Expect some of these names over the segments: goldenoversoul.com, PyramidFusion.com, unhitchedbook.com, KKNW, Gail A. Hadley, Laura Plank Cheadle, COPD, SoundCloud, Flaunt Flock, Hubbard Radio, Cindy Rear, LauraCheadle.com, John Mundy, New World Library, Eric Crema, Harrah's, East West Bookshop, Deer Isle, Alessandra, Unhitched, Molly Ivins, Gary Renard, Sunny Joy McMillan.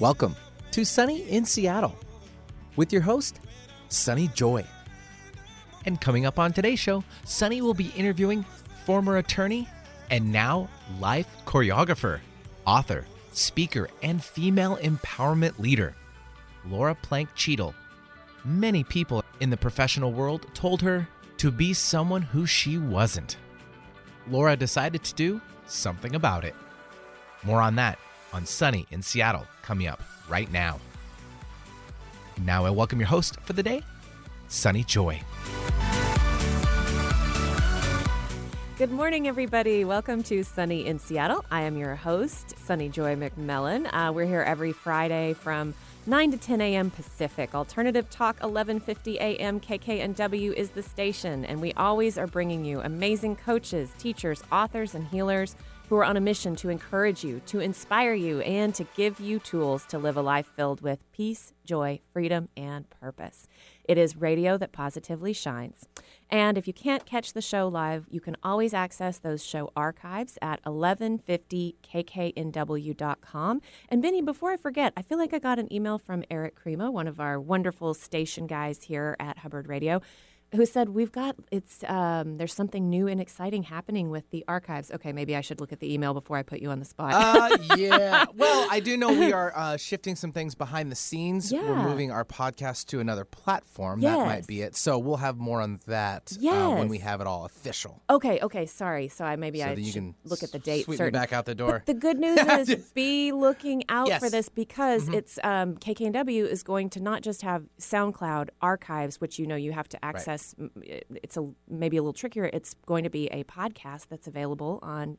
Welcome to Sunny in Seattle with your host, Sunny Joy. And coming up on today's show, Sunny will be interviewing former attorney and now life choreographer, author, speaker, and female empowerment leader, Laura Plank Cheadle. Many people in the professional world told her to be someone who she wasn't. Laura decided to do something about it. More on that on Sunny in Seattle coming up right now. Now I welcome your host for the day, Sunny Joy. Good morning, everybody. Welcome to Sunny in Seattle. I am your host, Sunny Joy McMillan. We're here every Friday from 9 to 10 a.m. Pacific. Alternative Talk 1150 a.m. KKNW is the station, and we always are bringing you amazing coaches, teachers, authors, and healers who are on a mission to encourage you, to inspire you, and to give you tools to live a life filled with peace, joy, freedom, and purpose. It is radio that positively shines. And if you can't catch the show live, you can always access those show archives at 1150kknw.com. And Benny, before I forget, I feel like I got an email from Eric Crema, one of our wonderful station guys here at Hubbard Radio, who said, there's something new and exciting happening with the archives. Okay, maybe I should look at the email before I put you on the spot. Yeah. Well, I do know we are shifting some things behind the scenes. Yeah. We're moving our podcast to another platform. Yes. That might be it. So we'll have more on that when we have it all official. Okay. Sorry. So I should look at the date. Sweeten back out the door. But the good news is be looking out for this, because it's KKNW is going to not just have SoundCloud archives, which you have to access. Right. It's maybe a little trickier. It's going to be a podcast that's available on,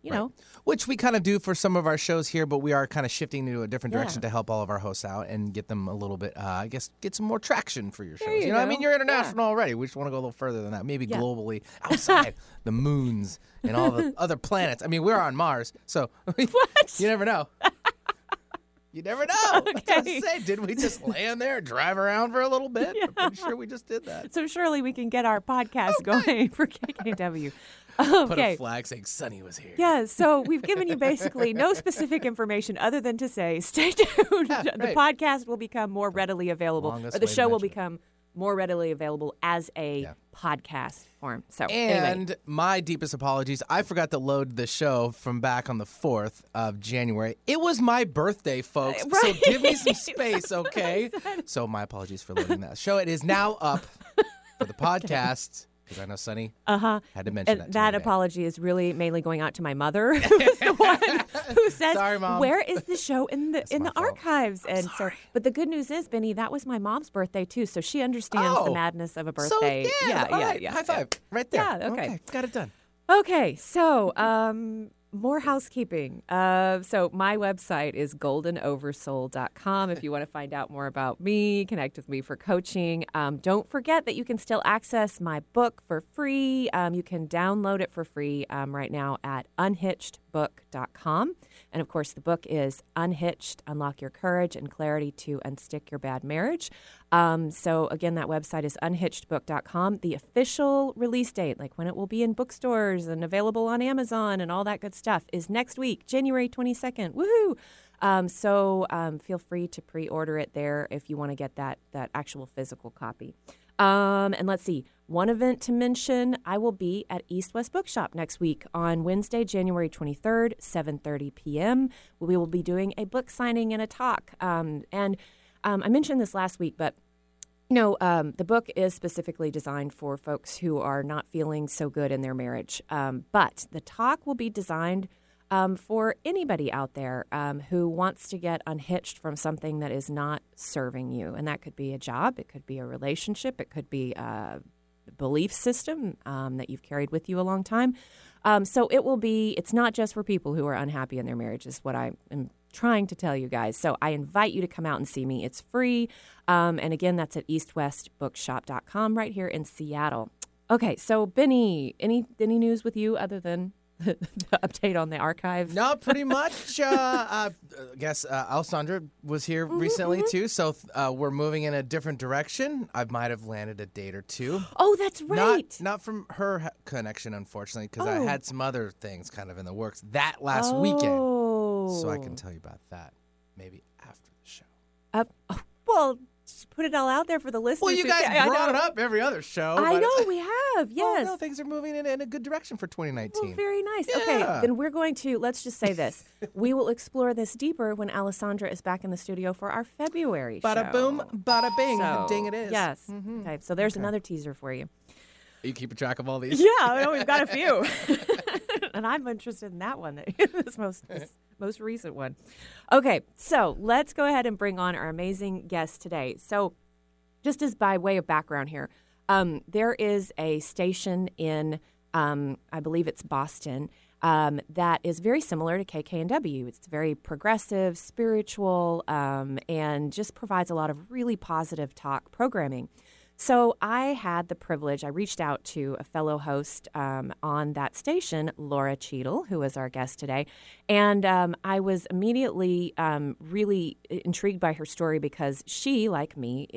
Which we kind of do for some of our shows here, but we are kind of shifting into a different direction to help all of our hosts out and get them a little bit, get some more traction for your shows. You know, I mean, you're international already. We just want to go a little further than that. Maybe globally, outside the moons and all the other planets. I mean, we're on Mars, so you never know. You never know. Okay. That's what I say. Did we just land there and drive around for a little bit? Yeah. I'm pretty sure we just did that. So surely we can get our podcast going for KKW. Okay. Put a flag saying Sunny was here. Yeah, so we've given you basically no specific information other than to say stay tuned. Yeah, the podcast will become more readily available. The show will become more readily available as a podcast form. So, anyway. My deepest apologies. I forgot to load the show from back on the 4th of January. It was my birthday, folks. Right. So give me some space, okay? So my apologies for loading that show. It is now up for the podcast. Because I know Sunny had to mention that. That apology is really mainly going out to my mother, who's the one who says, sorry, Mom. Where is the show in the archives? And sorry. So, but the good news is, Benny, that was my mom's birthday too, so she understands the madness of a birthday. So, yeah. High five, right there. Yeah, okay, got it done. Okay, so more housekeeping. So my website is goldenoversoul.com. If you want to find out more about me, connect with me for coaching. Don't forget that you can still access my book for free. You can download it for free right now at unhitchedbook.com. And, of course, the book is Unhitched, Unlock Your Courage and Clarity to Unstick Your Bad Marriage. So, again, that website is unhitchedbook.com. The official release date, like when it will be in bookstores and available on Amazon and all that good stuff, is next week, January 22nd. Woohoo! So feel free to pre-order it there if you want to get that actual physical copy. And let's see, one event to mention, I will be at East West Bookshop next week on Wednesday, January 23rd, 7:30 p.m. We will be doing a book signing and a talk. I mentioned this last week, but the book is specifically designed for folks who are not feeling so good in their marriage. But the talk will be designed for anybody out there who wants to get unhitched from something that is not serving you. And that could be a job, it could be a relationship, it could be a belief system that you've carried with you a long time. So it's not just for people who are unhappy in their marriage, is what I am trying to tell you guys. So I invite you to come out and see me. It's free. And again, that's at eastwestbookshop.com right here in Seattle. Okay, so Benny, any news with you other than the update on the archives? No, pretty much. I guess Alessandra was here recently, too, so we're moving in a different direction. I might have landed a date or two. Oh, that's right. Not from her connection, unfortunately, because I had some other things kind of in the works that last weekend. So I can tell you about that maybe after the show. Well, just put it all out there for the listeners. Well, you guys brought it up every other show. I know, we have, yes. Well, no, things are moving in a good direction for 2019. Well, very nice. Yeah. Okay, then we're going to, let's just say this. We will explore this deeper when Alessandra is back in the studio for our February show. Bada boom, bada bing, ding it is. Yes. Mm-hmm. Okay, so there's another teaser for you. Are you keeping track of all these? Yeah, I know, we've got a few. And I'm interested in that one, this most recent one. Okay, so let's go ahead and bring on our amazing guest today. So just as by way of background here, there is a station in, I believe it's Boston, that is very similar to KKNW. It's very progressive, spiritual, and just provides a lot of really positive talk programming. So I had the privilege, I reached out to a fellow host on that station, Laura Cheadle, who is our guest today. And I was immediately really intrigued by her story because she, like me,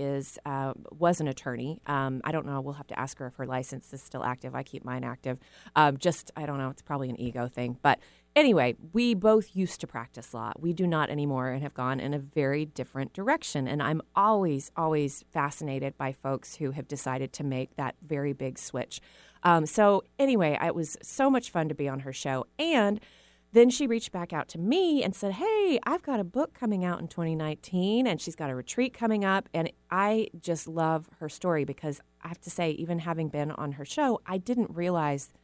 was an attorney. I don't know, we'll have to ask her if her license is still active. I keep mine active. I don't know, it's probably an ego thing. But anyway, we both used to practice law. We do not anymore and have gone in a very different direction. And I'm always, always fascinated by folks who have decided to make that very big switch. So anyway, it was so much fun to be on her show. And then she reached back out to me and said, hey, I've got a book coming out in 2019, and she's got a retreat coming up. And I just love her story because I have to say, even having been on her show, I didn't realize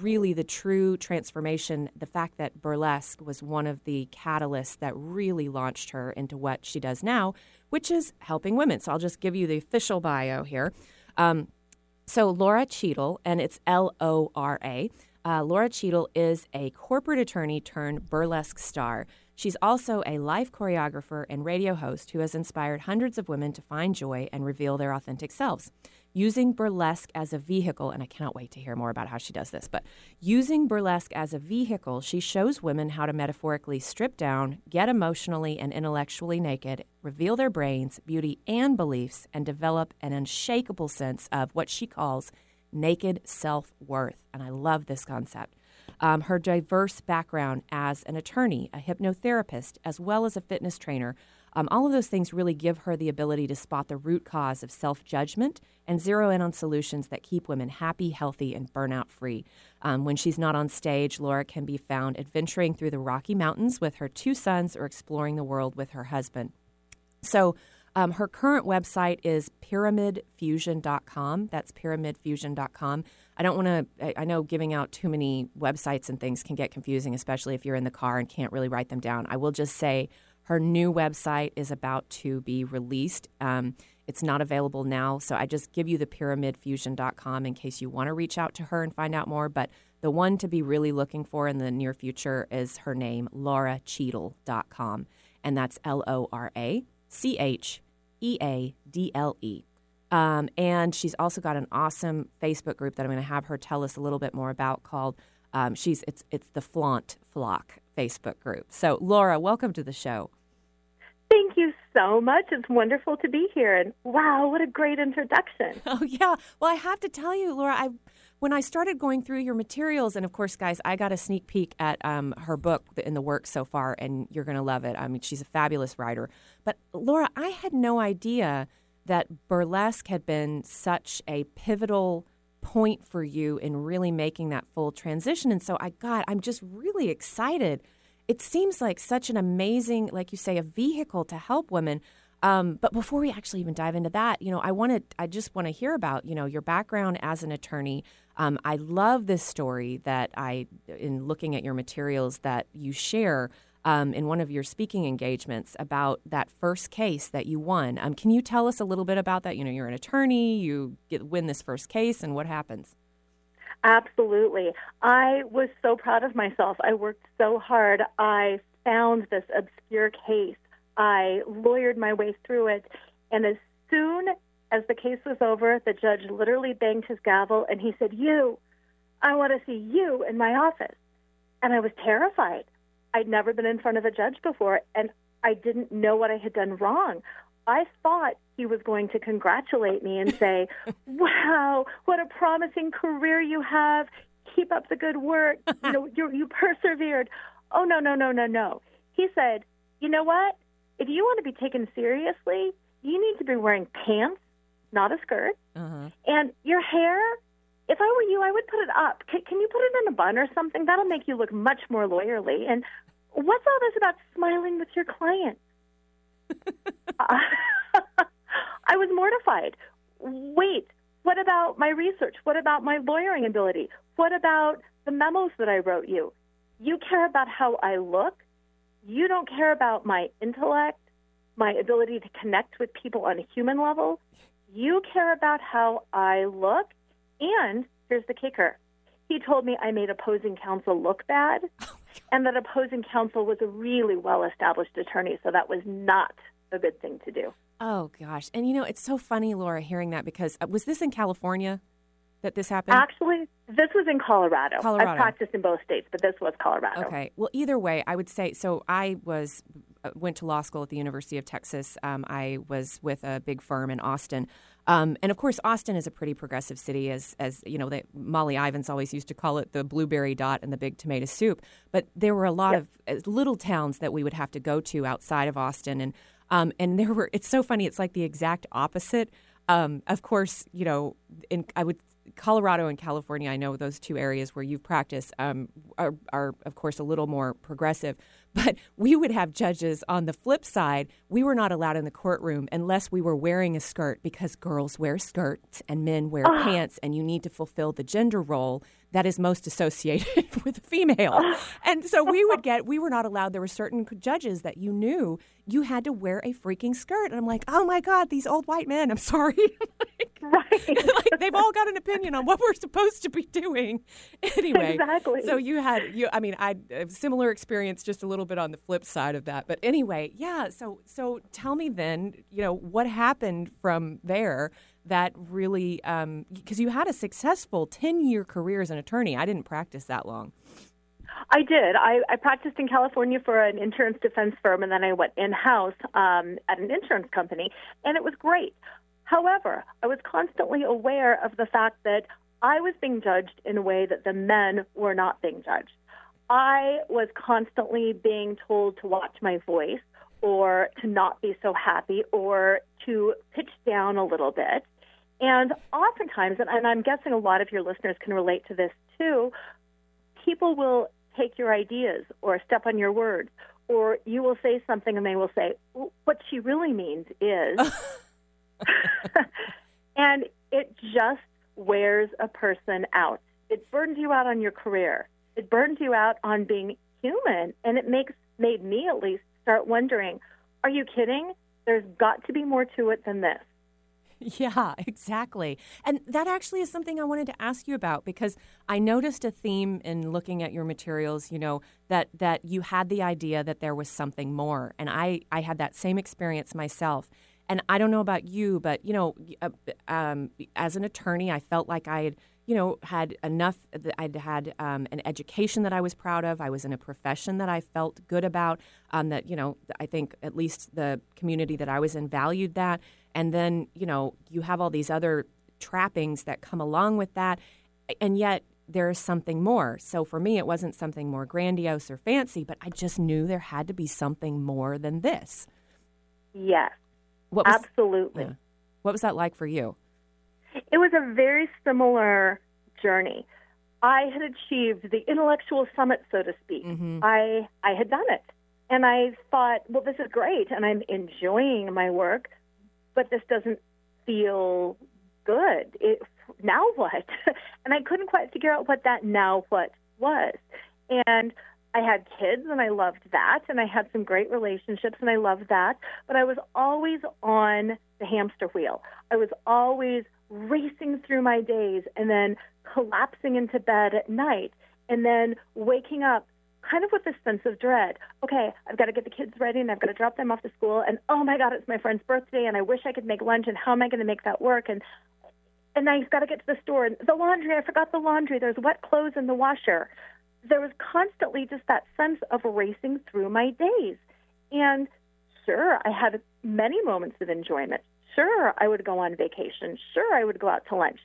really the true transformation, the fact that burlesque was one of the catalysts that really launched her into what she does now, which is helping women. So I'll just give you the official bio here. So Laura Cheadle, and it's L-O-R-A. Laura Cheadle is a corporate attorney turned burlesque star. She's also a life choreographer and radio host who has inspired hundreds of women to find joy and reveal their authentic selves. Using burlesque as a vehicle, and I cannot wait to hear more about how she does this, but using burlesque as a vehicle, she shows women how to metaphorically strip down, get emotionally and intellectually naked, reveal their brains, beauty, and beliefs, and develop an unshakable sense of what she calls naked self-worth. And I love this concept. Her diverse background as an attorney, a hypnotherapist, as well as a fitness trainer, all of those things really give her the ability to spot the root cause of self-judgment and zero in on solutions that keep women happy, healthy, and burnout-free. When she's not on stage, Laura can be found adventuring through the Rocky Mountains with her two sons or exploring the world with her husband. So her current website is PyramidFusion.com. That's PyramidFusion.com. I don't want to, I know giving out too many websites and things can get confusing, especially if you're in the car and can't really write them down. I will just say, her new website is about to be released. It's not available now, so I just give you the pyramidfusion.com in case you want to reach out to her and find out more. But the one to be really looking for in the near future is her name, LauraCheadle.com, and that's LauraCheadle. And she's also got an awesome Facebook group that I'm going to have her tell us a little bit more about called it's the Flaunt Flock Facebook group. So, Laura, welcome to the show. Thank you so much. It's wonderful to be here. And wow, what a great introduction. Oh, yeah. Well, I have to tell you, Laura, when I started going through your materials, and of course, guys, I got a sneak peek at her book in the works so far, and you're going to love it. I mean, she's a fabulous writer. But, Laura, I had no idea that burlesque had been such a pivotal point for you in really making that full transition. And so, I'm just really excited. It seems like such an amazing, like you say, a vehicle to help women. But before we actually even dive into that, I just want to hear about, your background as an attorney. I love this story that in looking at your materials that you share in one of your speaking engagements about that first case that you won. Can you tell us a little bit about that? You're an attorney, you win this first case, and what happens? Absolutely. I was so proud of myself. I worked so hard. I found this obscure case. I lawyered my way through it. And as soon as the case was over, the judge literally banged his gavel and he said, I want to see you in my office. And I was terrified. I'd never been in front of a judge before, and I didn't know what I had done wrong. I thought he was going to congratulate me and say, wow, what a promising career you have. Keep up the good work. You persevered. Oh, no. He said, you know what? if you want to be taken seriously, you need to be wearing pants, not a skirt. Uh-huh. And your hair, if I were you, I would put it up. Can you put it in a bun or something? That'll make you look much more lawyerly. And what's all this about smiling with your client? I was mortified. Wait, what about my research? What about my lawyering ability? What about the memos that I wrote you? You care about how I look. You don't care about my intellect, my ability to connect with people on a human level. You care about how I look. And here's the kicker. He told me I made opposing counsel look bad, and that opposing counsel was a really well-established attorney, so that was not a good thing to do. Oh, gosh. And, you know, it's so funny, Laura, hearing that, because was this in California that this happened? Actually, this was in Colorado. Colorado. I practiced in both states, but this was Colorado. Okay. Well, either way, I would say, so I went to law school at the University of Texas. I was with a big firm in Austin. And, of course, Austin is a pretty progressive city, as you know, Molly Ivins always used to call it the blueberry dot and the big tomato soup. But there were a lot of little towns that we would have to go to outside of Austin. And there were, it's so funny, it's like the exact opposite. Of course, you know, Colorado and California, I know those two areas where you practice are, of course, a little more progressive. But we would have judges on the flip side. We were not allowed in the courtroom unless we were wearing a skirt, because girls wear skirts and men wear pants, and you need to fulfill the gender role that is most associated with a female. And so we were not allowed. There were certain judges that you knew you had to wear a freaking skirt. And I'm like, oh, my God, these old white men, I'm sorry. They've all got an opinion on what we're supposed to be doing. Anyway, exactly. So I a similar experience, just a little bit on the flip side of that. But anyway, yeah. So tell me then, you know, what happened from there that really, because you had a successful 10-year career as an attorney. I didn't practice that long. I did. I practiced in California for an insurance defense firm, and then I went in-house at an insurance company, and it was great. However, I was constantly aware of the fact that I was being judged in a way that the men were not being judged. I was constantly being told to watch my voice, or to not be so happy, or to pitch down a little bit. And oftentimes, and I'm guessing a lot of your listeners can relate to this too, people will take your ideas or step on your words, or you will say something and they will say, what she really means is... And it just wears a person out. It burns you out on your career. It burns you out on being human. And it made me at least start wondering, are you kidding? There's got to be more to it than this. Yeah, exactly. And that actually is something I wanted to ask you about, because I noticed a theme in looking at your materials, you know, that you had the idea that there was something more. And I had that same experience myself. And I don't know about you, but, you know, as an attorney, I felt like I had, you know, had enough. I'd had an education that I was proud of. I was in a profession that I felt good about, that, you know, I think at least the community that I was in valued that. And then, you know, you have all these other trappings that come along with that. And yet there is something more. So for me, it wasn't something more grandiose or fancy, but I just knew there had to be something more than this. Yes. Absolutely. Yeah. What was that like for you? It was a very similar journey. I had achieved the intellectual summit, so to speak. Mm-hmm. I had done it. And I thought, well, this is great, and I'm enjoying my work, but this doesn't feel good. Now what? And I couldn't quite figure out what that now what was. And I had kids, and I loved that, and I had some great relationships, and I loved that, but I was always on the hamster wheel. I was always racing through my days and then collapsing into bed at night and then waking up kind of with this sense of dread. Okay, I've got to get the kids ready, and I've got to drop them off to school, and oh, my God, it's my friend's birthday, and I wish I could make lunch, and how am I going to make that work? And now you've got to get to the store, and the laundry, I forgot the laundry. There's wet clothes in the washer. There was constantly just that sense of racing through my days. And sure, I had many moments of enjoyment. Sure, I would go on vacation. Sure, I would go out to lunch.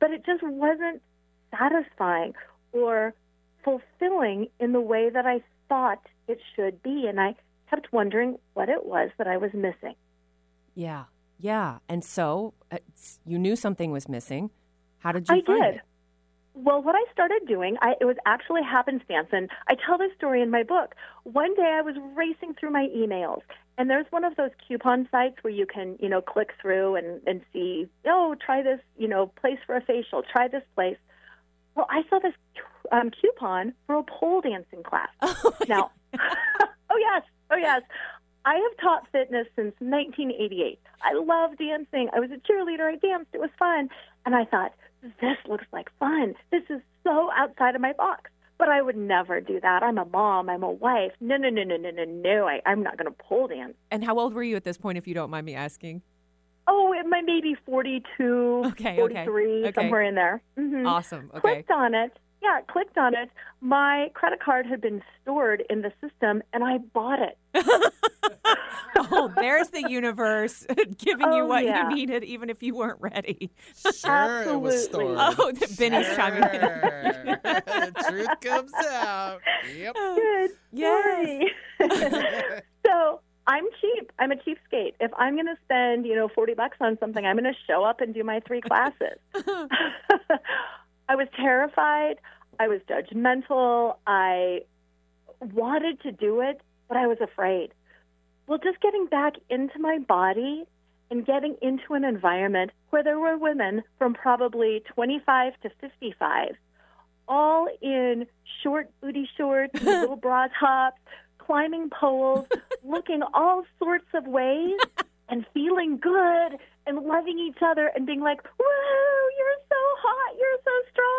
But it just wasn't satisfying or fulfilling in the way that I thought it should be. And I kept wondering what it was that I was missing. Yeah, yeah. And so you knew something was missing. How did you find it? I did. Well, what I started doing, it was actually happenstance, and I tell this story in my book. One day I was racing through my emails, and there's one of those coupon sites where you can, click through and see, try this, place for a facial, try this place. Well, I saw this coupon for a pole dancing class. Now, oh, yes. I have taught fitness since 1988. I love dancing. I was a cheerleader. I danced. It was fun. And I thought, this looks like fun. This is so outside of my box. But I would never do that. I'm a mom. I'm a wife. No. I'm not going to pole dance. And how old were you at this point, if you don't mind me asking? Oh, it might maybe 42, okay, 43, okay. Somewhere in there. Mm-hmm. Awesome. Okay. Clicked on it. My credit card had been stored in the system, and I bought it. Oh, there's the universe giving you what you needed, even if you weren't ready. Sure, absolutely. It was stored. Oh, Benny's chiming in. The truth comes out. Yep. Good. Yay. So I'm cheap. I'm a cheapskate. If I'm going to spend, $40 on something, I'm going to show up and do my 3 classes. I was terrified. I was judgmental. I wanted to do it, but I was afraid. Well, just getting back into my body and getting into an environment where there were women from probably 25 to 55, all in short booty shorts, little bra tops, climbing poles, looking all sorts of ways and feeling good and loving each other and being like, whoa, you're so hot, you're so strong.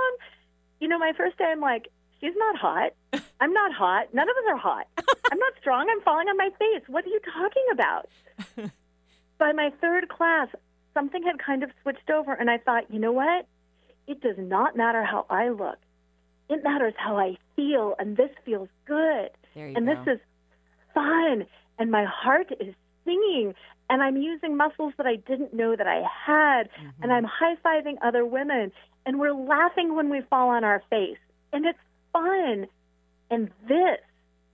My first day I'm like, she's not hot. I'm not hot. None of us are hot. I'm not strong. I'm falling on my face. What are you talking about? By my 3rd class, something had kind of switched over, and I thought, you know what? It does not matter how I look. It matters how I feel, and this feels good. This is fun, and my heart is singing, and I'm using muscles that I didn't know that I had, mm-hmm. and I'm high-fiving other women, and we're laughing when we fall on our face, and it's fun, and this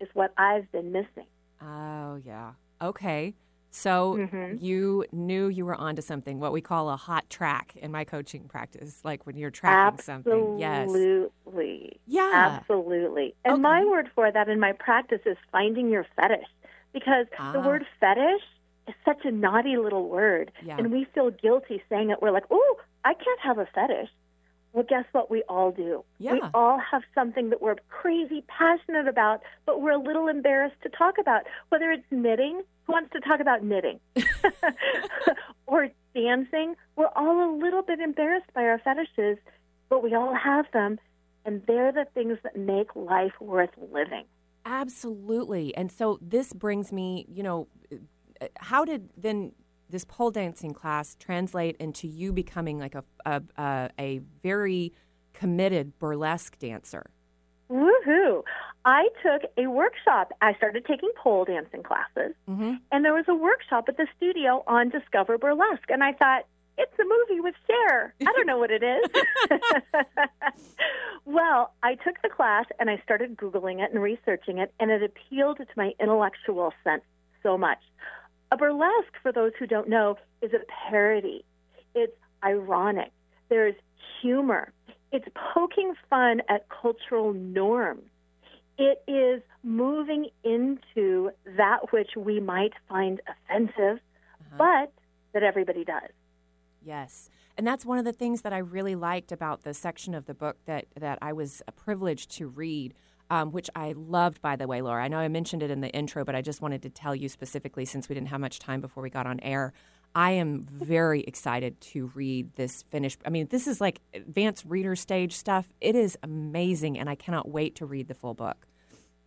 is what I've been missing. Oh, yeah. Okay. So you knew you were onto something, what we call a hot track in my coaching practice, like when you're tracking something. Yes. Absolutely. Yeah. Absolutely. And my word for that in my practice is finding your fetish, because the word fetish is such a naughty little word, and we feel guilty saying it. We're like, oh, I can't have a fetish. Well, guess what we all do? Yeah. We all have something that we're crazy passionate about, but we're a little embarrassed to talk about. Whether it's knitting, who wants to talk about knitting? Or dancing, we're all a little bit embarrassed by our fetishes, but we all have them, and they're the things that make life worth living. Absolutely. And so this brings me, how did then this pole dancing class translate into you becoming like a very committed burlesque dancer? Woohoo! I took a workshop. I started taking pole dancing classes, and there was a workshop at the studio on Discover Burlesque, and I thought, it's a movie with Cher. I don't know what it is. Well, I took the class, and I started Googling it and researching it, and it appealed to my intellectual sense so much. A burlesque, for those who don't know, is a parody. It's ironic. There's humor. It's poking fun at cultural norms. It is moving into that which we might find offensive, but that everybody does. Yes. And that's one of the things that I really liked about the section of the book that I was privileged to read. Which I loved, by the way, Laura. I know I mentioned it in the intro, but I just wanted to tell you specifically, since we didn't have much time before we got on air, I am very excited to read this finished. I mean, this is like advanced reader stage stuff. It is amazing, and I cannot wait to read the full book.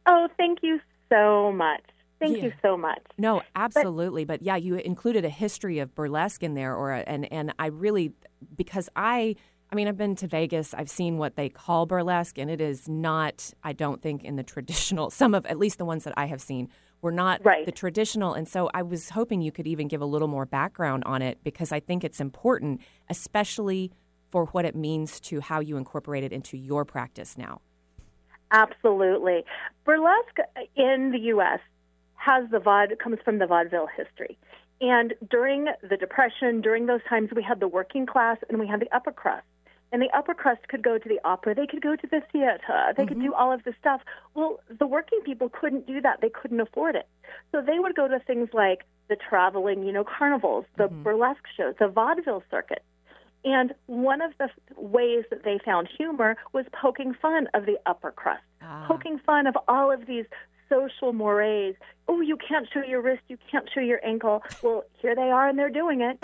Oh, thank you so much. Thank you so much. No, absolutely. But yeah, you included a history of burlesque in there, and I really, because I've been to Vegas. I've seen what they call burlesque, and it is not, I don't think, in the traditional, some of, at least the ones that I have seen, were not the traditional. And so I was hoping you could even give a little more background on it, because I think it's important, especially for what it means to how you incorporate it into your practice now. Absolutely. Burlesque in the U.S. has the comes from the vaudeville history. And during the Depression, during those times, we had the working class and we had the upper crust. And the upper crust could go to the opera, they could go to the theater, they could do all of this stuff. Well, the working people couldn't do that. They couldn't afford it. So they would go to things like the traveling, carnivals, the burlesque shows, the vaudeville circuit. And one of the ways that they found humor was poking fun of the upper crust, poking fun of all of these social mores. Oh, you can't show your wrist, you can't show your ankle. Well, here they are, and they're doing it.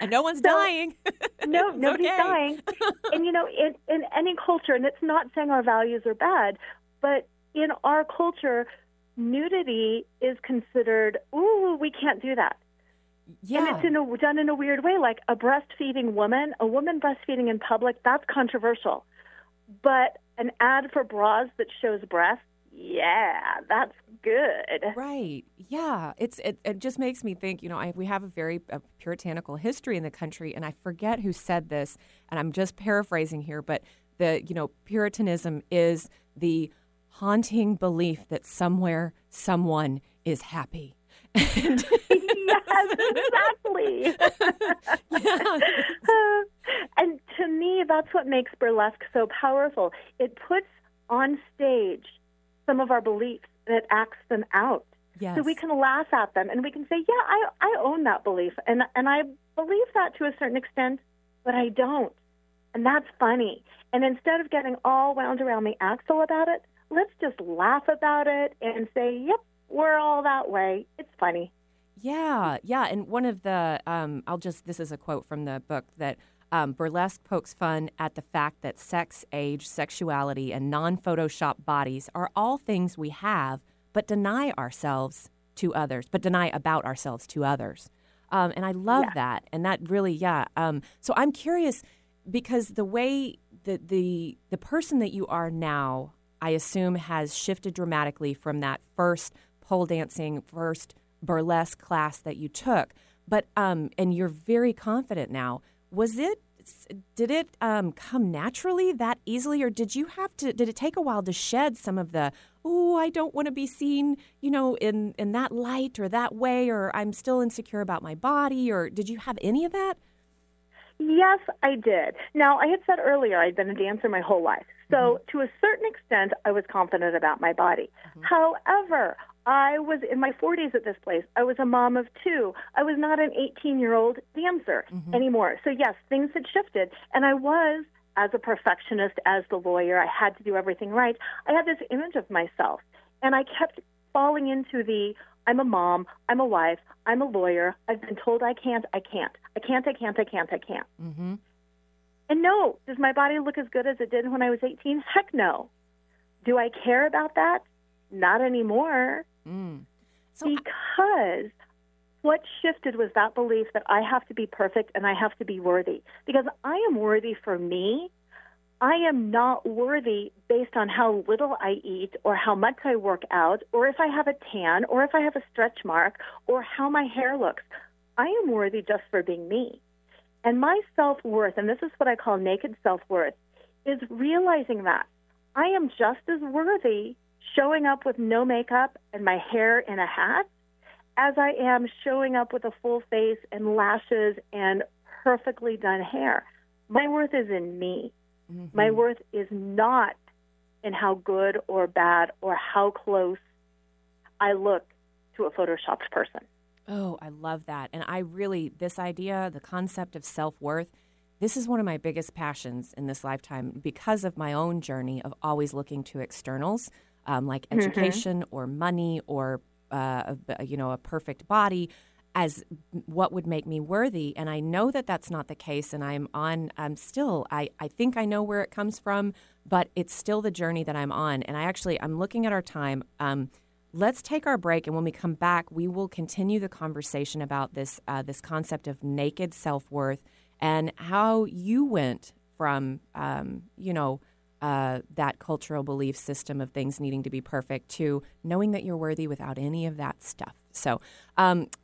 And no one's dying. No, nobody's dying. And, in any culture, and it's not saying our values are bad, but in our culture, nudity is considered, ooh, we can't do that. Yeah. And it's done in a weird way, like a breastfeeding woman, a woman breastfeeding in public, that's controversial. But an ad for bras that shows breasts, yeah, that's good. Right. Yeah. It just makes me think, we have a very puritanical history in the country, and I forget who said this, and I'm just paraphrasing here, but the, Puritanism is the haunting belief that somewhere someone is happy. And yes, exactly. Yes. And to me, that's what makes burlesque so powerful. It puts on stage some of our beliefs and it acts them out. Yes. So we can laugh at them and we can say, yeah, I own that belief. And I believe that to a certain extent, but I don't. And that's funny. And instead of getting all wound around the axle about it, let's just laugh about it and say, yep, we're all that way. It's funny. Yeah, yeah. And one of the, this is a quote from the book that burlesque pokes fun at the fact that sex, age, sexuality, and non-Photoshop bodies are all things we have, but deny about ourselves to others. And I love that. And that really, so I'm curious because the way that the person that you are now, I assume, has shifted dramatically from that first pole dancing, first burlesque class that you took, but and you're very confident now. Did it come naturally that easily, or did it take a while to shed some of the I don't want to be seen in that light or that way, or I'm still insecure about my body, or did you have any of that? Yes, I did. Now, I had said earlier I'd been a dancer my whole life, so to a certain extent I was confident about my body. However, I was in my 40s at this place. I was a mom of two. I was not an 18-year-old dancer anymore. So, yes, things had shifted. And I was, as a perfectionist, as the lawyer, I had to do everything right. I had this image of myself. And I kept falling into the, I'm a mom, I'm a wife, I'm a lawyer. I've been told I can't. And no, does my body look as good as it did when I was 18? Heck no. Do I care about that? Not anymore. So because what shifted was that belief that I have to be perfect and I have to be worthy. Because I am worthy for me. I am not worthy based on how little I eat or how much I work out or if I have a tan or if I have a stretch mark or how my hair looks. I am worthy just for being me. And my self-worth, and this is what I call naked self-worth, is realizing that I am just as worthy showing up with no makeup and my hair in a hat as I am showing up with a full face and lashes and perfectly done hair. My worth is in me. My worth is not in how good or bad or how close I look to a Photoshopped person. Oh, I love that. And this idea, the concept of self-worth, this is one of my biggest passions in this lifetime because of my own journey of always looking to externals. Like education or money or, a perfect body as what would make me worthy. And I know that that's not the case. And I think I know where it comes from, but it's still the journey that I'm on. And I'm looking at our time. Let's take our break. And when we come back, we will continue the conversation about this concept of naked self-worth and how you went from, that cultural belief system of things needing to be perfect to knowing that you're worthy without any of that stuff. So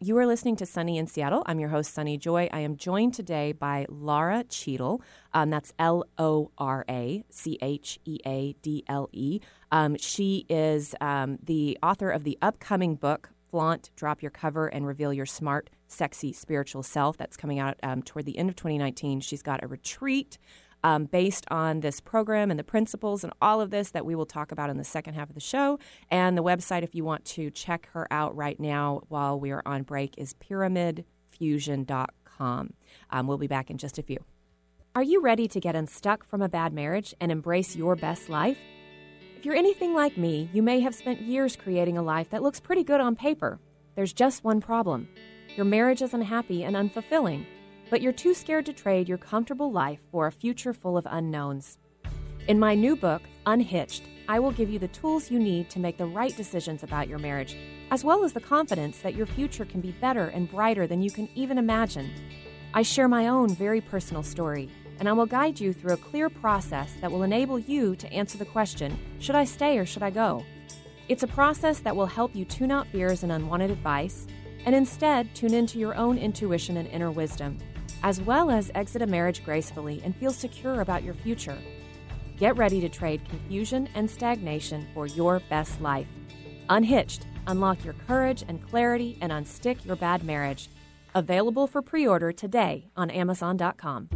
you are listening to Sunny in Seattle. I'm your host, Sunny Joy. I am joined today by Laura Cheadle. That's L-O-R-A-C-H-E-A-D-L-E. She is the author of the upcoming book, Flaunt, Drop Your Cover, and Reveal Your Smart, Sexy, Spiritual Self. That's coming out toward the end of 2019. She's got a retreat based on this program and the principles and all of this that we will talk about in the second half of the show. And the website, if you want to check her out right now while we are on break, is PyramidFusion.com. We'll be back in just a few. Are you ready to get unstuck from a bad marriage and embrace your best life? If you're anything like me, you may have spent years creating a life that looks pretty good on paper. There's just one problem. Your marriage is unhappy and unfulfilling, but you're too scared to trade your comfortable life for a future full of unknowns. In my new book, Unhitched, I will give you the tools you need to make the right decisions about your marriage, as well as the confidence that your future can be better and brighter than you can even imagine. I share my own very personal story, and I will guide you through a clear process that will enable you to answer the question, should I stay or should I go? It's a process that will help you tune out fears and unwanted advice, and instead tune into your own intuition and inner wisdom, as well as exit a marriage gracefully and feel secure about your future. Get ready to trade confusion and stagnation for your best life. Unhitched, unlock your courage and clarity and unstick your bad marriage. Available for pre-order today on Amazon.com.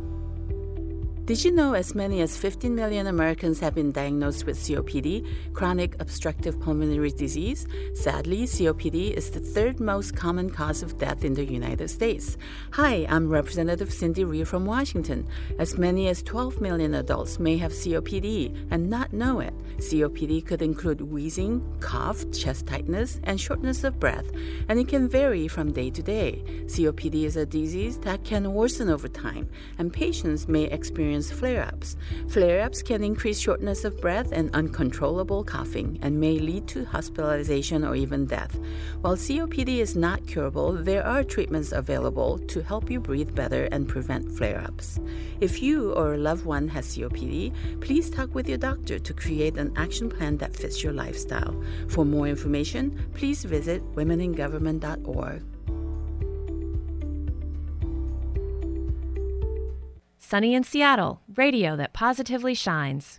Did you know as many as 15 million Americans have been diagnosed with COPD, chronic obstructive pulmonary disease? Sadly, COPD is the third most common cause of death in the United States. Hi, I'm Representative Cindy Rear from Washington. As many as 12 million adults may have COPD and not know it. COPD could include wheezing, cough, chest tightness, and shortness of breath, and it can vary from day to day. COPD is a disease that can worsen over time, and patients may experience flare-ups. Flare-ups can increase shortness of breath and uncontrollable coughing and may lead to hospitalization or even death. While COPD is not curable, there are treatments available to help you breathe better and prevent flare-ups. If you or a loved one has COPD, please talk with your doctor to create an action plan that fits your lifestyle. For more information, please visit womeningovernment.org. Sunny in Seattle, radio that positively shines.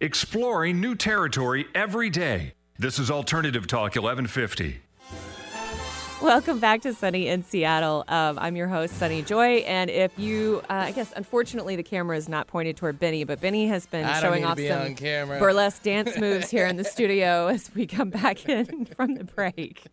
Exploring new territory every day. This is Alternative Talk 1150. Welcome back to Sunny in Seattle. I'm your host, Sunny Joy. And if you, I guess, unfortunately, the camera is not pointed toward Benny, but Benny has been showing off some burlesque dance moves here in the studio as we come back in from the break.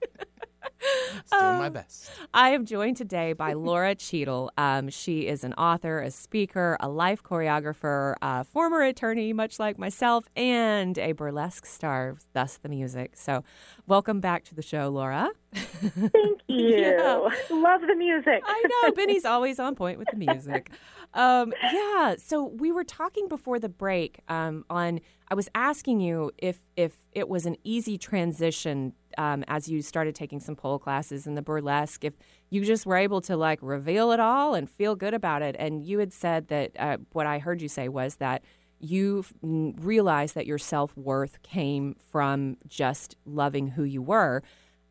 It's doing my best. I am joined today by Laura Cheadle. She is an author, a speaker, a life choreographer, a former attorney, much like myself, and a burlesque star, thus the music. So welcome back to the show, Laura. Thank you. Yeah. Love the music. I know. Benny's always on point with the music. Yeah. So we were talking before the break on, I was asking you if it was an easy transition as you started taking some pole classes in the burlesque, if you just were able to like reveal it all and feel good about it. And you had said that what I heard you say was that you realized that your self-worth came from just loving who you were.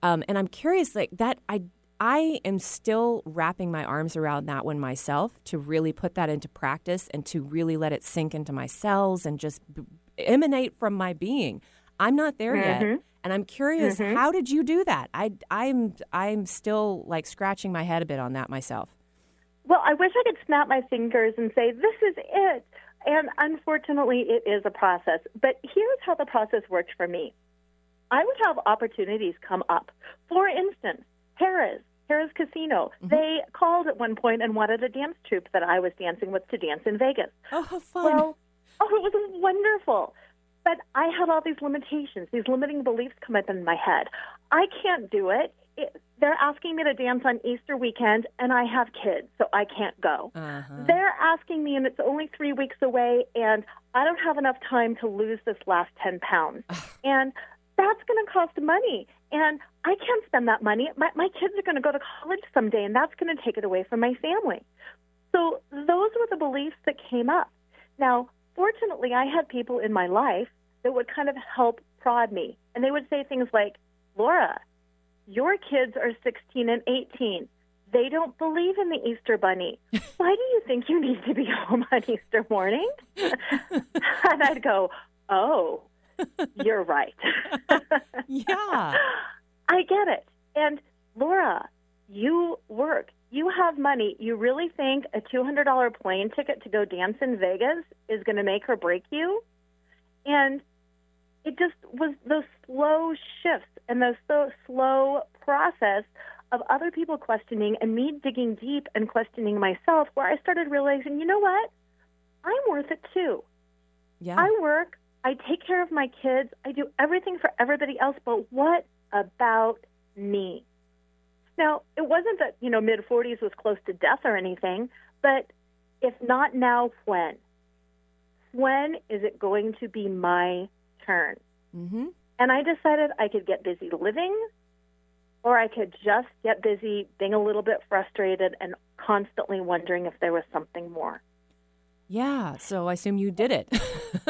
And I'm curious, like that, I am still wrapping my arms around that one myself to really put that into practice and to really let it sink into my cells and just emanate from my being. I'm not there yet. And I'm curious, how did you do that? I'm still like scratching my head a bit on that myself. Well, I wish I could snap my fingers and say, this is it. And unfortunately, it is a process. But here's how the process worked for me. I would have opportunities come up. For instance, Harrah's Casino. They called at one point and wanted a dance troupe that I was dancing with to dance in Vegas. Oh, how fun. Well, it was wonderful. But I had all these limitations, these limiting beliefs come up in my head. I can't do it. they're asking me to dance on Easter weekend, and I have kids, so I can't go. Uh-huh. They're asking me, and it's only 3 weeks away, and I don't have enough time to lose this last 10 pounds. And that's going to cost money, and I can't spend that money. My kids are going to go to college someday, and that's going to take it away from my family. So those were the beliefs that came up. Now, fortunately, I had people in my life that would kind of help prod me, and they would say things like, Laura, your kids are 16 and 18. They don't believe in the Easter Bunny. Why do you think you need to be home on Easter morning? And I'd go, oh, you're right. Yeah. I get it. And Laura, you work. You have money. You really think a $200 plane ticket to go dance in Vegas is going to make or break you? And it just was those slow shifts and those slow process of other people questioning and me digging deep and questioning myself, where I started realizing, you know what? I'm worth it too. Yeah. I work. I take care of my kids. I do everything for everybody else, but what about me? Now, it wasn't that, you know, mid-40s was close to death or anything, but if not now, when? When is it going to be my turn? Mm-hmm. And I decided I could get busy living, or I could just get busy being a little bit frustrated and constantly wondering if there was something more. Yeah, so I assume you did it.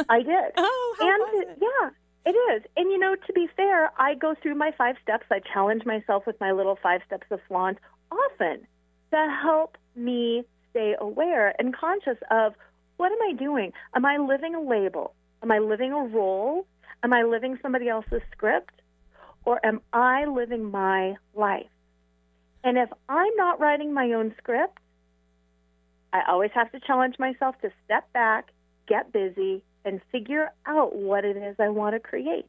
I did. Oh, how was it? Yeah. It is. And, you know, to be fair, I go through my 5 steps. I challenge myself with my little 5 steps of flaunt often to help me stay aware and conscious of, what am I doing? Am I living a label? Am I living a role? Am I living somebody else's script? Or am I living my life? And if I'm not writing my own script, I always have to challenge myself to step back, get busy, and figure out what it is I want to create.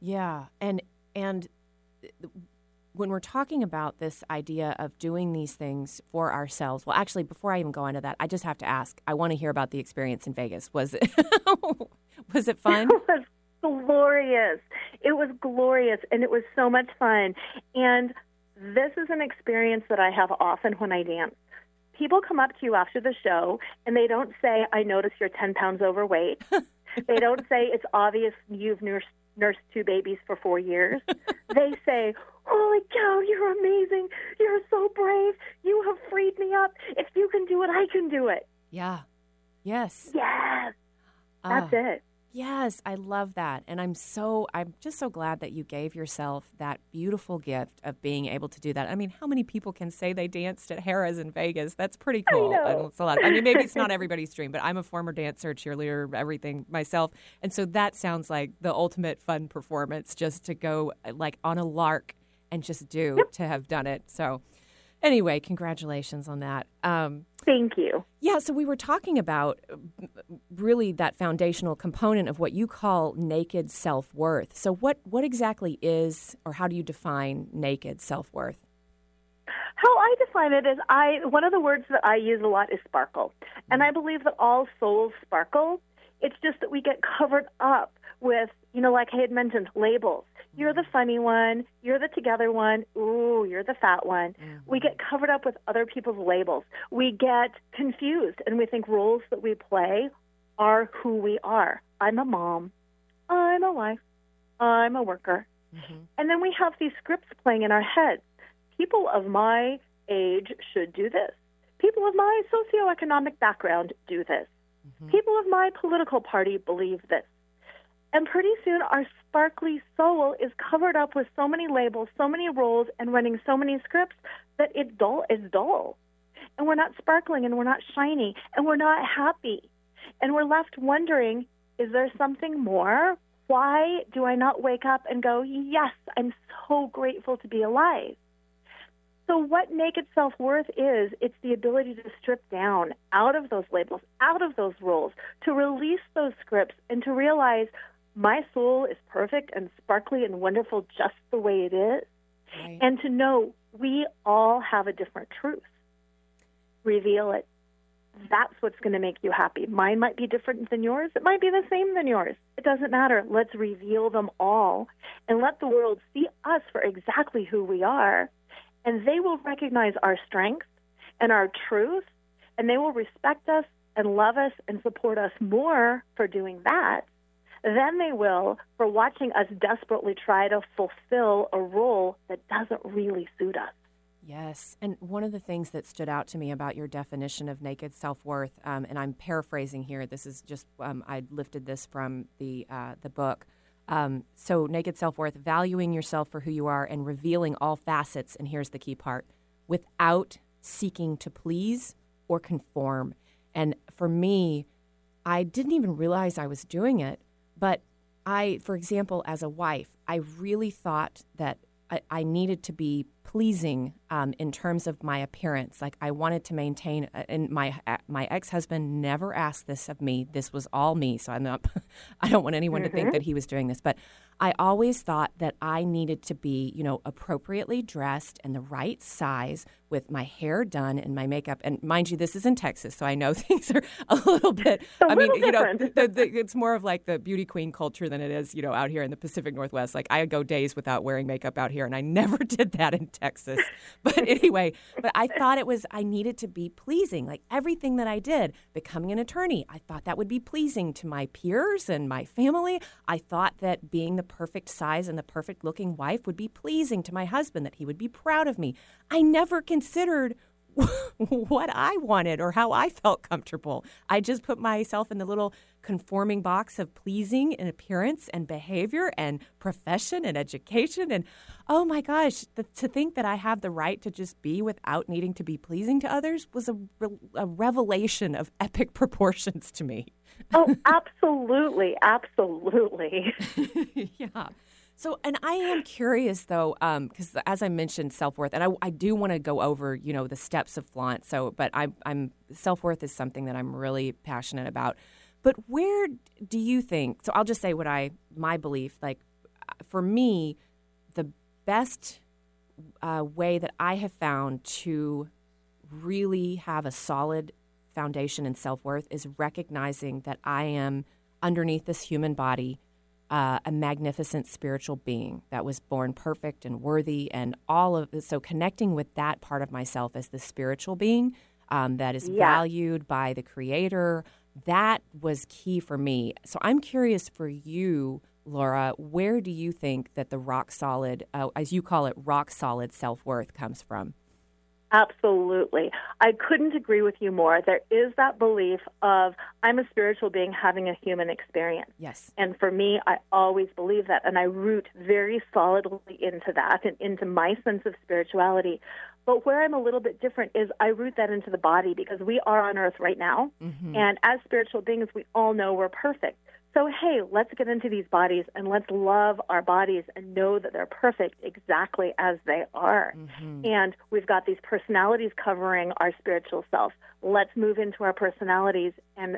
Yeah, and when we're talking about this idea of doing these things for ourselves, well, actually, before I even go into that, I just have to ask, I want to hear about the experience in Vegas. Was it fun? It was glorious. It was glorious, and it was so much fun. And this is an experience that I have often when I dance. People come up to you after the show, and they don't say, I notice you're 10 pounds overweight. They don't say, it's obvious you've nursed 2 babies for 4 years. They say, holy cow, you're amazing. You're so brave. You have freed me up. If you can do it, I can do it. Yeah. Yes. Yes. That's it. Yes, I love that. And I'm just so glad that you gave yourself that beautiful gift of being able to do that. I mean, how many people can say they danced at Harrah's in Vegas? That's pretty cool. I mean, maybe it's not everybody's dream, but I'm a former dancer, cheerleader, everything myself. And so that sounds like the ultimate fun performance, just to go like on a lark and just do to have done it. So anyway, congratulations on that. Thank you. Yeah, so we were talking about really that foundational component of what you call naked self-worth. So what exactly is, or how do you define naked self-worth? How I define it is one of the words that I use a lot is sparkle. And I believe that all souls sparkle. It's just that we get covered up with, you know, like I had mentioned, labels. You're the funny one. You're the together one. Ooh, you're the fat one. Yeah. We get covered up with other people's labels. We get confused, and we think roles that we play are who we are. I'm a mom. I'm a wife. I'm a worker. Mm-hmm. And then we have these scripts playing in our heads. People of my age should do this. People of my socioeconomic background do this. Mm-hmm. People of my political party believe this. And pretty soon our sparkly soul is covered up with so many labels, so many roles, and running so many scripts that it dull is dull. And we're not sparkling, and we're not shiny, and we're not happy. And we're left wondering, is there something more? Why do I not wake up and go, yes, I'm so grateful to be alive? So what naked self-worth is, it's the ability to strip down out of those labels, out of those roles, to release those scripts, and to realize, my soul is perfect and sparkly and wonderful just the way it is. Right. And to know we all have a different truth. Reveal it. That's what's going to make you happy. Mine might be different than yours. It might be the same than yours. It doesn't matter. Let's reveal them all and let the world see us for exactly who we are. And they will recognize our strength and our truth, and they will respect us and love us and support us more for doing that than they will for watching us desperately try to fulfill a role that doesn't really suit us. Yes. And one of the things that stood out to me about your definition of naked self-worth, and I'm paraphrasing here, this is just, I lifted this from the book. So naked self-worth, valuing yourself for who you are and revealing all facets, and here's the key part, without seeking to please or conform. And for me, I didn't even realize I was doing it, but I, for example, as a wife, I really thought that I needed to be pleasing in terms of my appearance. Like I wanted to maintain, and my ex-husband never asked this of me. This was all me, so I'm not. I don't want anyone to think that he was doing this, but I always thought that I needed to be, you know, appropriately dressed and the right size with my hair done and my makeup. And mind you, this is in Texas, so I know things are a little bit. Different. You know, it's more of like the beauty queen culture than it is, you know, out here in the Pacific Northwest. Like I go days without wearing makeup out here, and I never did that in Texas. But anyway, but I thought it was, I needed to be pleasing. Like everything that I did, becoming an attorney, I thought that would be pleasing to my peers and my family. I thought that being the perfect size and the perfect looking wife would be pleasing to my husband, that he would be proud of me. I never considered what I wanted or how I felt comfortable. I just put myself in the little conforming box of pleasing in appearance and behavior and profession and education. And oh my gosh, to think that I have the right to just be without needing to be pleasing to others was a revelation of epic proportions to me. Oh, absolutely. Absolutely. Yeah. So, and I am curious, though, because as I mentioned, self-worth, and I do want to go over, you know, the steps of Flaunt. So, but I'm self-worth is something that I'm really passionate about. But where do you think? So, I'll just say my belief. Like, for me, the best way that I have found to really have a solid foundation in self-worth is recognizing that I am underneath this human body. A magnificent spiritual being that was born perfect and worthy, and all of this. So connecting with that part of myself as the spiritual being that is valued by the Creator, that was key for me. So I'm curious for you, Laura, where do you think that the rock solid, as you call it, rock solid self-worth comes from? Absolutely. I couldn't agree with you more. There is that belief of I'm a spiritual being having a human experience. Yes. And for me, I always believe that, and I root very solidly into that and into my sense of spirituality. But where I'm a little bit different is I root that into the body because we are on earth right now. Mm-hmm. And as spiritual beings, we all know we're perfect. So, hey, let's get into these bodies and let's love our bodies and know that they're perfect exactly as they are. Mm-hmm. And we've got these personalities covering our spiritual self. Let's move into our personalities and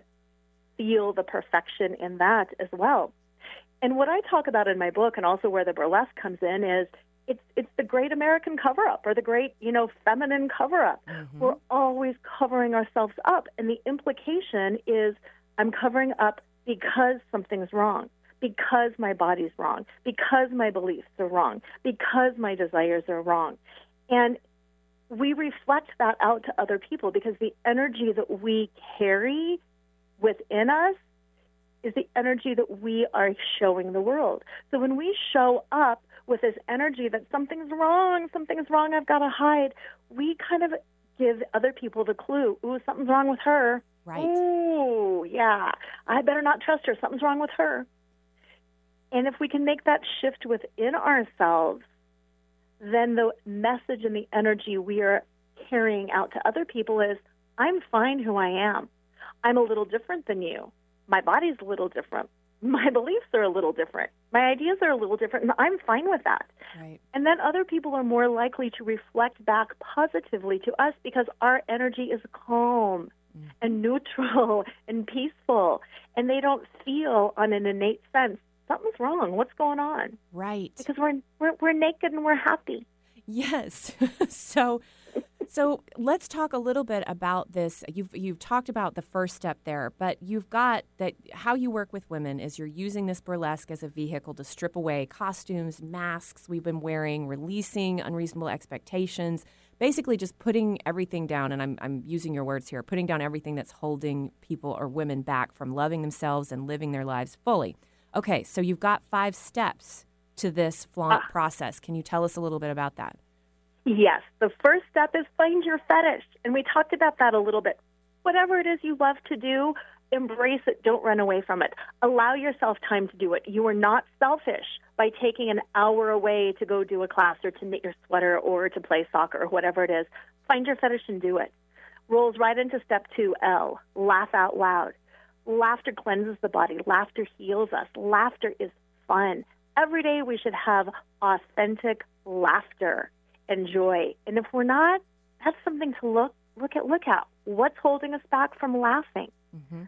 feel the perfection in that as well. And what I talk about in my book, and also where the burlesque comes in, is it's the great American cover-up or the great, you know, feminine cover-up. Mm-hmm. We're always covering ourselves up. And the implication is I'm covering up because something's wrong, because my body's wrong, because my beliefs are wrong, because my desires are wrong. And we reflect that out to other people because the energy that we carry within us is the energy that we are showing the world. So when we show up with this energy that something's wrong, I've got to hide, we kind of give other people the clue, ooh, something's wrong with her. Right. Ooh, yeah, I better not trust her. Something's wrong with her. And if we can make that shift within ourselves, then the message and the energy we are carrying out to other people is, I'm fine who I am. I'm a little different than you. My body's a little different. My beliefs are a little different. My ideas are a little different, and I'm fine with that. Right. And then other people are more likely to reflect back positively to us because our energy is calm. Mm-hmm. And neutral and peaceful, and they don't feel on an innate sense, something's wrong, what's going on? Right. Because we're naked and we're happy. Yes. So So let's talk a little bit about this. You've talked about the first step there, but you've got that how you work with women is you're using this burlesque as a vehicle to strip away costumes, masks we've been wearing, releasing unreasonable expectations, basically just putting everything down, and I'm using your words here, putting down everything that's holding people or women back from loving themselves and living their lives fully. Okay, so you've got 5 steps to this flaunt process. Can you tell us a little bit about that? Yes. The first step is find your fetish, and we talked about that a little bit. Whatever it is you love to do, embrace it. Don't run away from it. Allow yourself time to do it. You are not selfish by taking an hour away to go do a class or to knit your sweater or to play soccer or whatever it is. Find your fetish and do it. Rolls right into step 2L, laugh out loud. Laughter cleanses the body. Laughter heals us. Laughter is fun. Every day we should have authentic laughter and joy. And if we're not, that's something to look at. What's holding us back from laughing? Mm-hmm.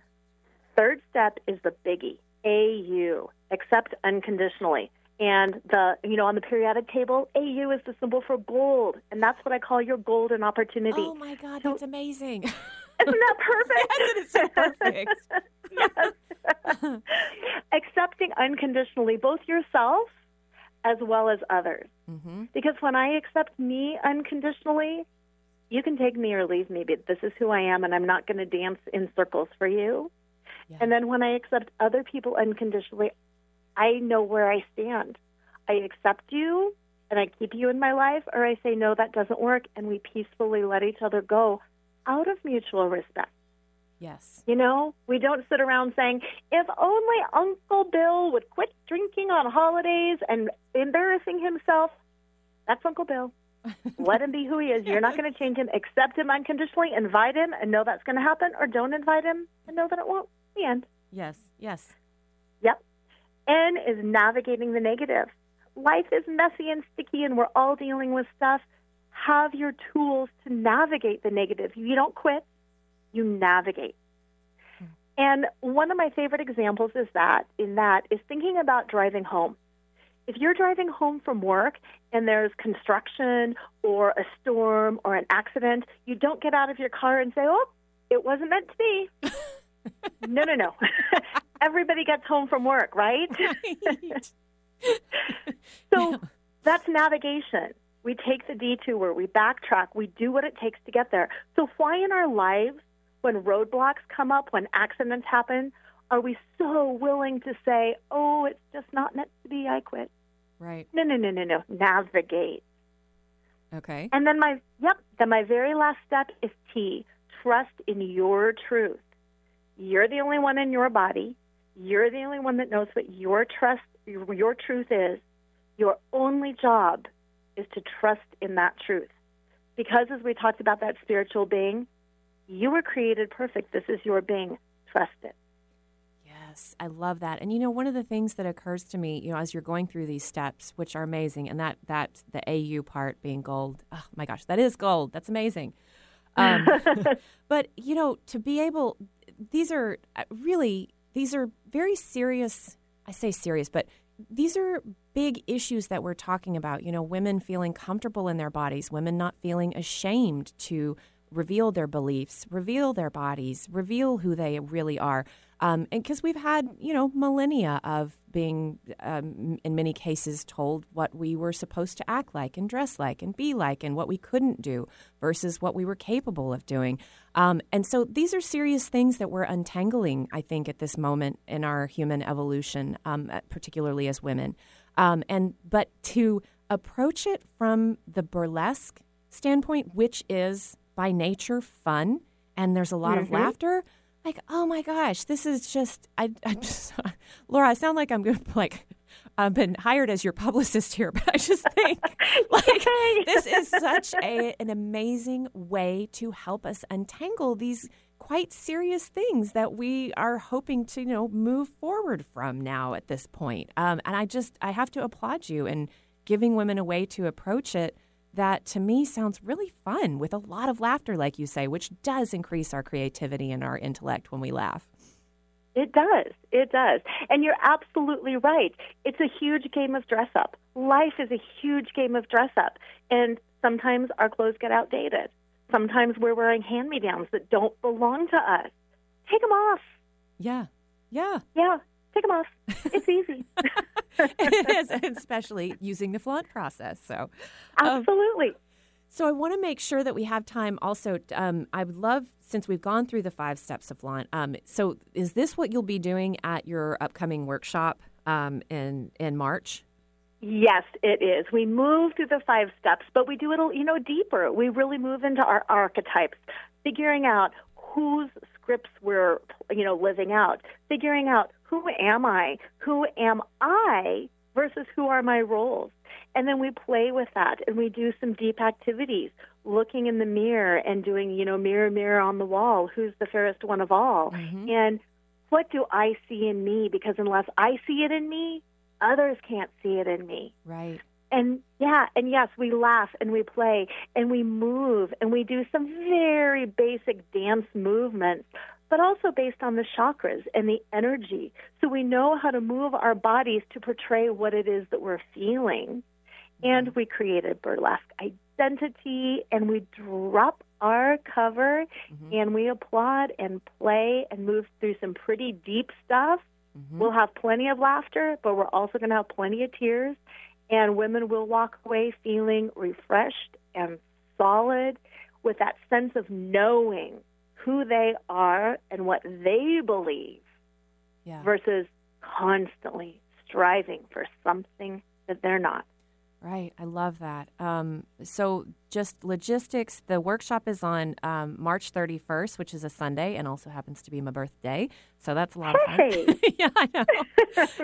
Third step is the biggie, AU, accept unconditionally. And on the periodic table, AU is the symbol for gold, and that's what I call your golden opportunity. Oh my God, that's amazing! Isn't that perfect? Yes, it is so perfect. Yes. Accepting unconditionally both yourself as well as others, mm-hmm. because when I accept me unconditionally, you can take me or leave me, but this is who I am, and I'm not going to dance in circles for you. Yeah. And then when I accept other people unconditionally, I know where I stand. I accept you, and I keep you in my life, or I say, no, that doesn't work, and we peacefully let each other go out of mutual respect. Yes. You know, we don't sit around saying, if only Uncle Bill would quit drinking on holidays and embarrassing himself. That's Uncle Bill. Let him be who he is. You're not going to change him. Accept him unconditionally. Invite him and know that's going to happen, or don't invite him and know that it won't. The end. Yes, yes. Yep. N is navigating the negative. Life is messy and sticky, and we're all dealing with stuff. Have your tools to navigate the negative. You don't quit. You navigate. And one of my favorite examples is thinking about driving home. If you're driving home from work and there's construction or a storm or an accident, you don't get out of your car and say, oh, it wasn't meant to be. No. Everybody gets home from work, right? So that's navigation. We take the detour, we backtrack, we do what it takes to get there. So why in our lives, when roadblocks come up, when accidents happen, are we so willing to say, oh, it's just not meant to be, I quit? Right. No. Navigate. Okay. And then my very last step is T, trust in your truth. You're the only one in your body. You're the only one that knows what your truth is. Your only job is to trust in that truth. Because as we talked about that spiritual being, you were created perfect. This is your being. Trust it. Yes, I love that. And, one of the things that occurs to me, as you're going through these steps, which are amazing, and that's the AU part being gold. Oh, my gosh, that is gold. That's amazing. But, to be able, these are very serious, I say serious, but these are big issues that we're talking about, women feeling comfortable in their bodies, women not feeling ashamed to reveal their beliefs, reveal their bodies, reveal who they really are. And because we've had, millennia of being, in many cases, told what we were supposed to act like and dress like and be like and what we couldn't do versus what we were capable of doing. And so these are serious things that we're untangling, I think, at this moment in our human evolution, particularly as women. But to approach it from the burlesque standpoint, which is by nature fun, and there's a lot mm-hmm. of laughter, like, oh my gosh, this is just, I'm just, Laura, I sound like I've been hired as your publicist here, but I just think this is such an amazing way to help us untangle these quite serious things that we are hoping to, move forward from now at this point. And I have to applaud you in giving women a way to approach it that, to me, sounds really fun with a lot of laughter, like you say, which does increase our creativity and our intellect when we laugh. It does. And you're absolutely right. It's a huge game of dress-up. Life is a huge game of dress-up. And sometimes our clothes get outdated. Sometimes we're wearing hand-me-downs that don't belong to us. Take them off. Yeah. Yeah. Yeah. Take them off. It's easy. It is, especially using the flaunt process. So, absolutely. So I want to make sure that we have time also. I would love, since we've gone through the 5 steps of flaunt, so is this what you'll be doing at your upcoming workshop in March? Yes, it is. We move through the 5 steps, but we do it, deeper. We really move into our archetypes, figuring out whose scripts we're, living out, figuring out who am I versus who are my roles. And then we play with that, and we do some deep activities, looking in the mirror and doing, mirror, mirror on the wall, who's the fairest one of all? Mm-hmm. And what do I see in me? Because unless I see it in me, others can't see it in me. Right. And yes, we laugh and we play and we move and we do some very basic dance movements, but also based on the chakras and the energy. So we know how to move our bodies to portray what it is that we're feeling. And we create a burlesque identity, and we drop our cover, mm-hmm. and we applaud and play and move through some pretty deep stuff. Mm-hmm. We'll have plenty of laughter, but we're also going to have plenty of tears. And women will walk away feeling refreshed and solid with that sense of knowing who they are and what they believe, yeah. versus constantly striving for something that they're not. Right. I love that. So just logistics, the workshop is on March 31st, which is a Sunday and also happens to be my birthday. So that's a lot of fun. Yeah, I know.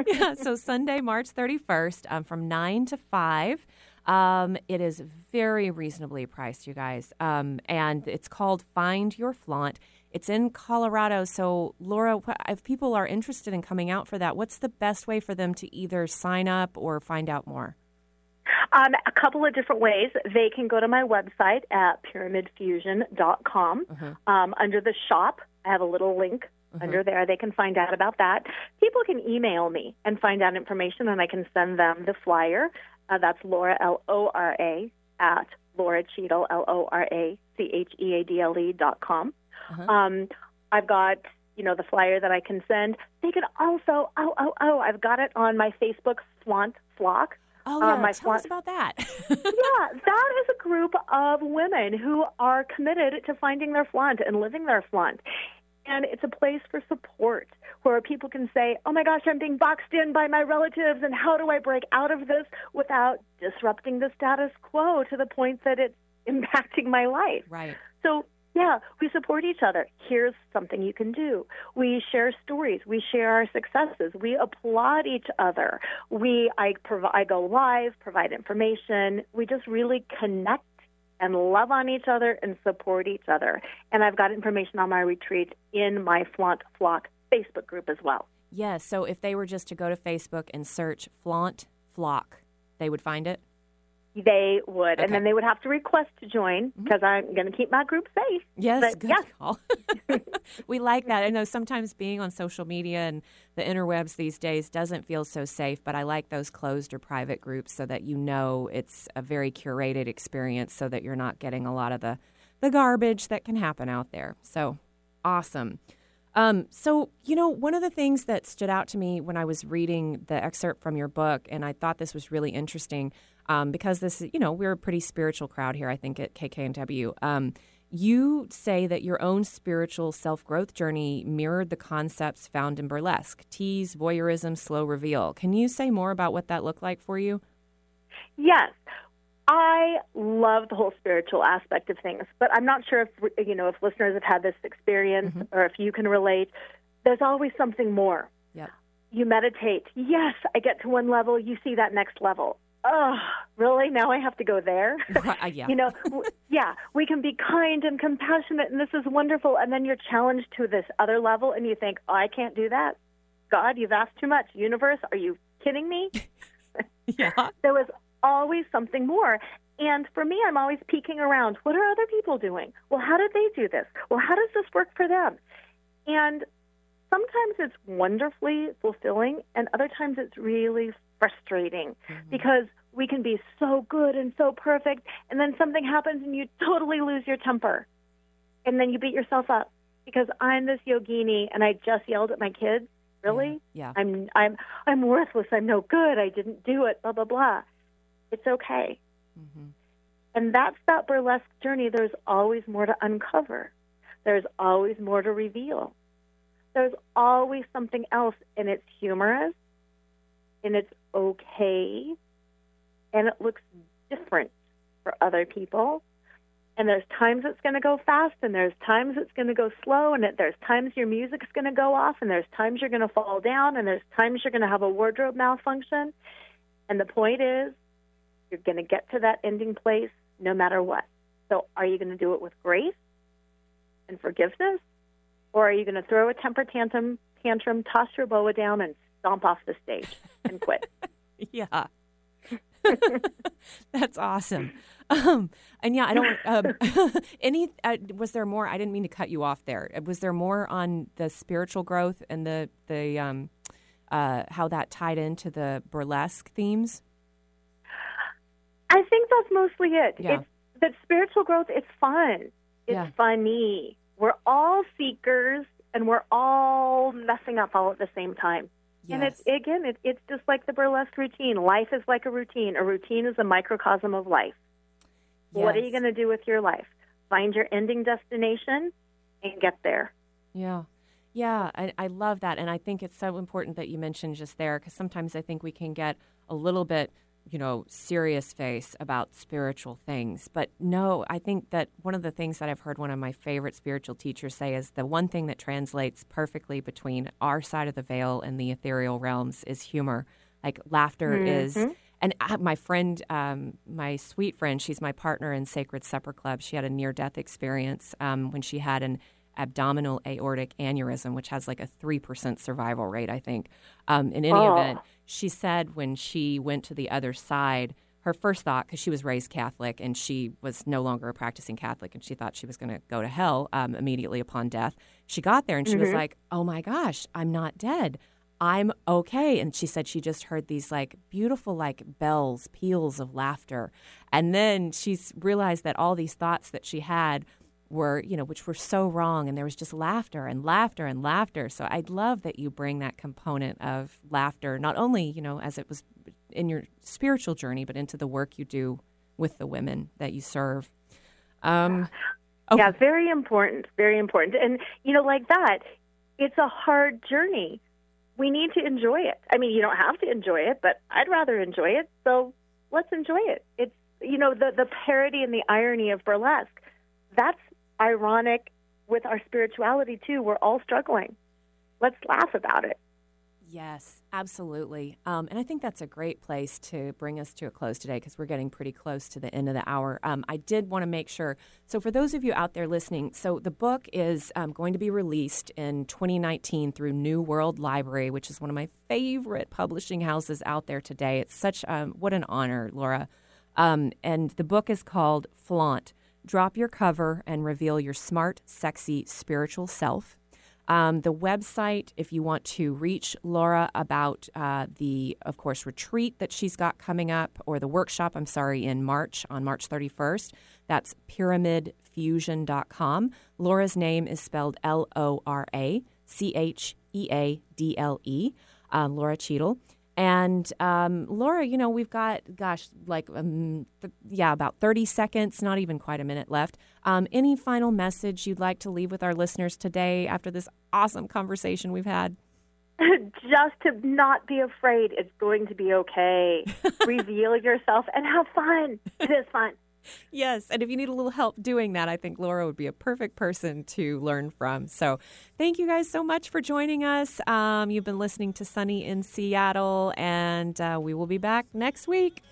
Yeah, so Sunday, March 31st from 9 to 5. It is very reasonably priced, you guys. And it's called Find Your Flaunt. It's in Colorado. So, Laura, if people are interested in coming out for that, what's the best way for them to either sign up or find out more? A couple of different ways. They can go to my website at PyramidFusion.com. Uh-huh. Under the shop, I have a little link uh-huh. under there. They can find out about that. People can email me and find out information, and I can send them the flyer. That's Laura, L-O-R-A, at LauraCheadle, LauraCheadle.com. Uh-huh. I've got... the flyer that I can send. They can also, I've got it on my Facebook, Flaunt Flock. Oh, yeah. Tell us about that. Yeah, that is a group of women who are committed to finding their flaunt and living their flaunt. And it's a place for support where people can say, oh, my gosh, I'm being boxed in by my relatives, and how do I break out of this without disrupting the status quo to the point that it's impacting my life? Right. So, yeah, we support each other. Here's something you can do. We share stories. We share our successes. We applaud each other. I go live, provide information. We just really connect and love on each other and support each other. And I've got information on my retreat in my Flaunt Flock Facebook group as well. Yeah, so if they were just to go to Facebook and search Flaunt Flock, they would find it? They would, okay. And then they would have to request to join, because mm-hmm. I'm going to keep my group safe. Yes, good call. We like that. I know sometimes being on social media and the interwebs these days doesn't feel so safe, but I like those closed or private groups so that it's a very curated experience so that you're not getting a lot of the garbage that can happen out there. So, awesome. So, one of the things that stood out to me when I was reading the excerpt from your book, and I thought this was really interesting, because this, we're a pretty spiritual crowd here, I think, at KKNW. You say that your own spiritual self-growth journey mirrored the concepts found in burlesque, tease, voyeurism, slow reveal. Can you say more about what that looked like for you? Yes. I love the whole spiritual aspect of things, but I'm not sure if, if listeners have had this experience mm-hmm. or if you can relate. There's always something more. Yeah. You meditate. Yes, I get to one level. You see that next level. Oh, really? Now I have to go there? Yeah. We can be kind and compassionate, and this is wonderful. And then you're challenged to this other level, and you think, oh, I can't do that. God, you've asked too much. Universe, are you kidding me? Yeah. There was always something more. And for me, I'm always peeking around. What are other people doing? Well, how did they do this? Well, how does this work for them? And sometimes it's wonderfully fulfilling, and other times it's really frustrating, mm-hmm. because we can be so good and so perfect, and then something happens and you totally lose your temper. And then you beat yourself up because I'm this yogini and I just yelled at my kids. Really? Yeah. I'm worthless. I'm no good. I didn't do it, blah, blah, blah. It's okay. Mm-hmm. And that's that burlesque journey. There's always more to uncover. There's always more to reveal. There's always something else, and it's humorous, and it's okay, and it looks different for other people. And there's times it's going to go fast, and there's times it's going to go slow, and there's times your music's going to go off, and there's times you're going to fall down, and there's times you're going to have a wardrobe malfunction. And the point is, you're going to get to that ending place no matter what. So are you going to do it with grace and forgiveness, or are you going to throw a temper tantrum, toss your boa down, and stomp off the stage and quit? Yeah. That's awesome. And yeah, I don't. Was there more? I didn't mean to cut you off there. Was there more on the spiritual growth and the how that tied into the burlesque themes? I think that's mostly it. Yeah. It's that spiritual growth. It's fun. It's funny. We're all seekers, and we're all messing up all at the same time. Yes. And it's just like the burlesque routine. Life is like a routine. A routine is a microcosm of life. Yes. What are you going to do with your life? Find your ending destination and get there. Yeah. Yeah, I love that. And I think it's so important that you mentioned just there, because sometimes I think we can get a little bit, serious face about spiritual things. But no, I think that one of the things that I've heard one of my favorite spiritual teachers say is the one thing that translates perfectly between our side of the veil and the ethereal realms is humor. Like laughter is, and my friend, my sweet friend, she's my partner in Sacred Supper Club. She had a near-death experience when she had an abdominal aortic aneurysm, which has like a 3% survival rate, I think. In any event, she said when she went to the other side, her first thought, because she was raised Catholic and she was no longer a practicing Catholic and she thought she was going to go to hell immediately upon death, she got there and she was like, oh my gosh, I'm not dead. I'm okay. And she said she just heard these like beautiful like bells, peals of laughter. And then she's realized that all these thoughts that she had were, which were so wrong. And there was just laughter and laughter and laughter. So I love that you bring that component of laughter, not only, as it was in your spiritual journey, but into the work you do with the women that you serve. Yeah, very important, very important. And, like that, it's a hard journey. We need to enjoy it. I mean, you don't have to enjoy it, but I'd rather enjoy it. So let's enjoy it. It's, the parody and the irony of burlesque. That's ironic with our spirituality, too. We're all struggling. Let's laugh about it. Yes, absolutely. And I think that's a great place to bring us to a close today because we're getting pretty close to the end of the hour. I did want to make sure. So for those of you out there listening, so the book is going to be released in 2019 through New World Library, which is one of my favorite publishing houses out there today. It's such what an honor, Laura. And the book is called Flaunt. Drop your cover and reveal your smart, sexy, spiritual self. The website, if you want to reach Laura about the, of course, retreat that she's got coming up, or the workshop, in March, on March 31st, that's PyramidFusion.com. Laura's name is spelled LoraCheadle, Laura Cheadle. And Laura, we've got, about 30 seconds, not even quite a minute left. Any final message you'd like to leave with our listeners today after this awesome conversation we've had? Just to not be afraid. It's going to be okay. Reveal yourself and have fun. It is fun. Yes, and if you need a little help doing that, I think Laura would be a perfect person to learn from. So thank you guys so much for joining us. You've been listening to Sunny in Seattle, and we will be back next week.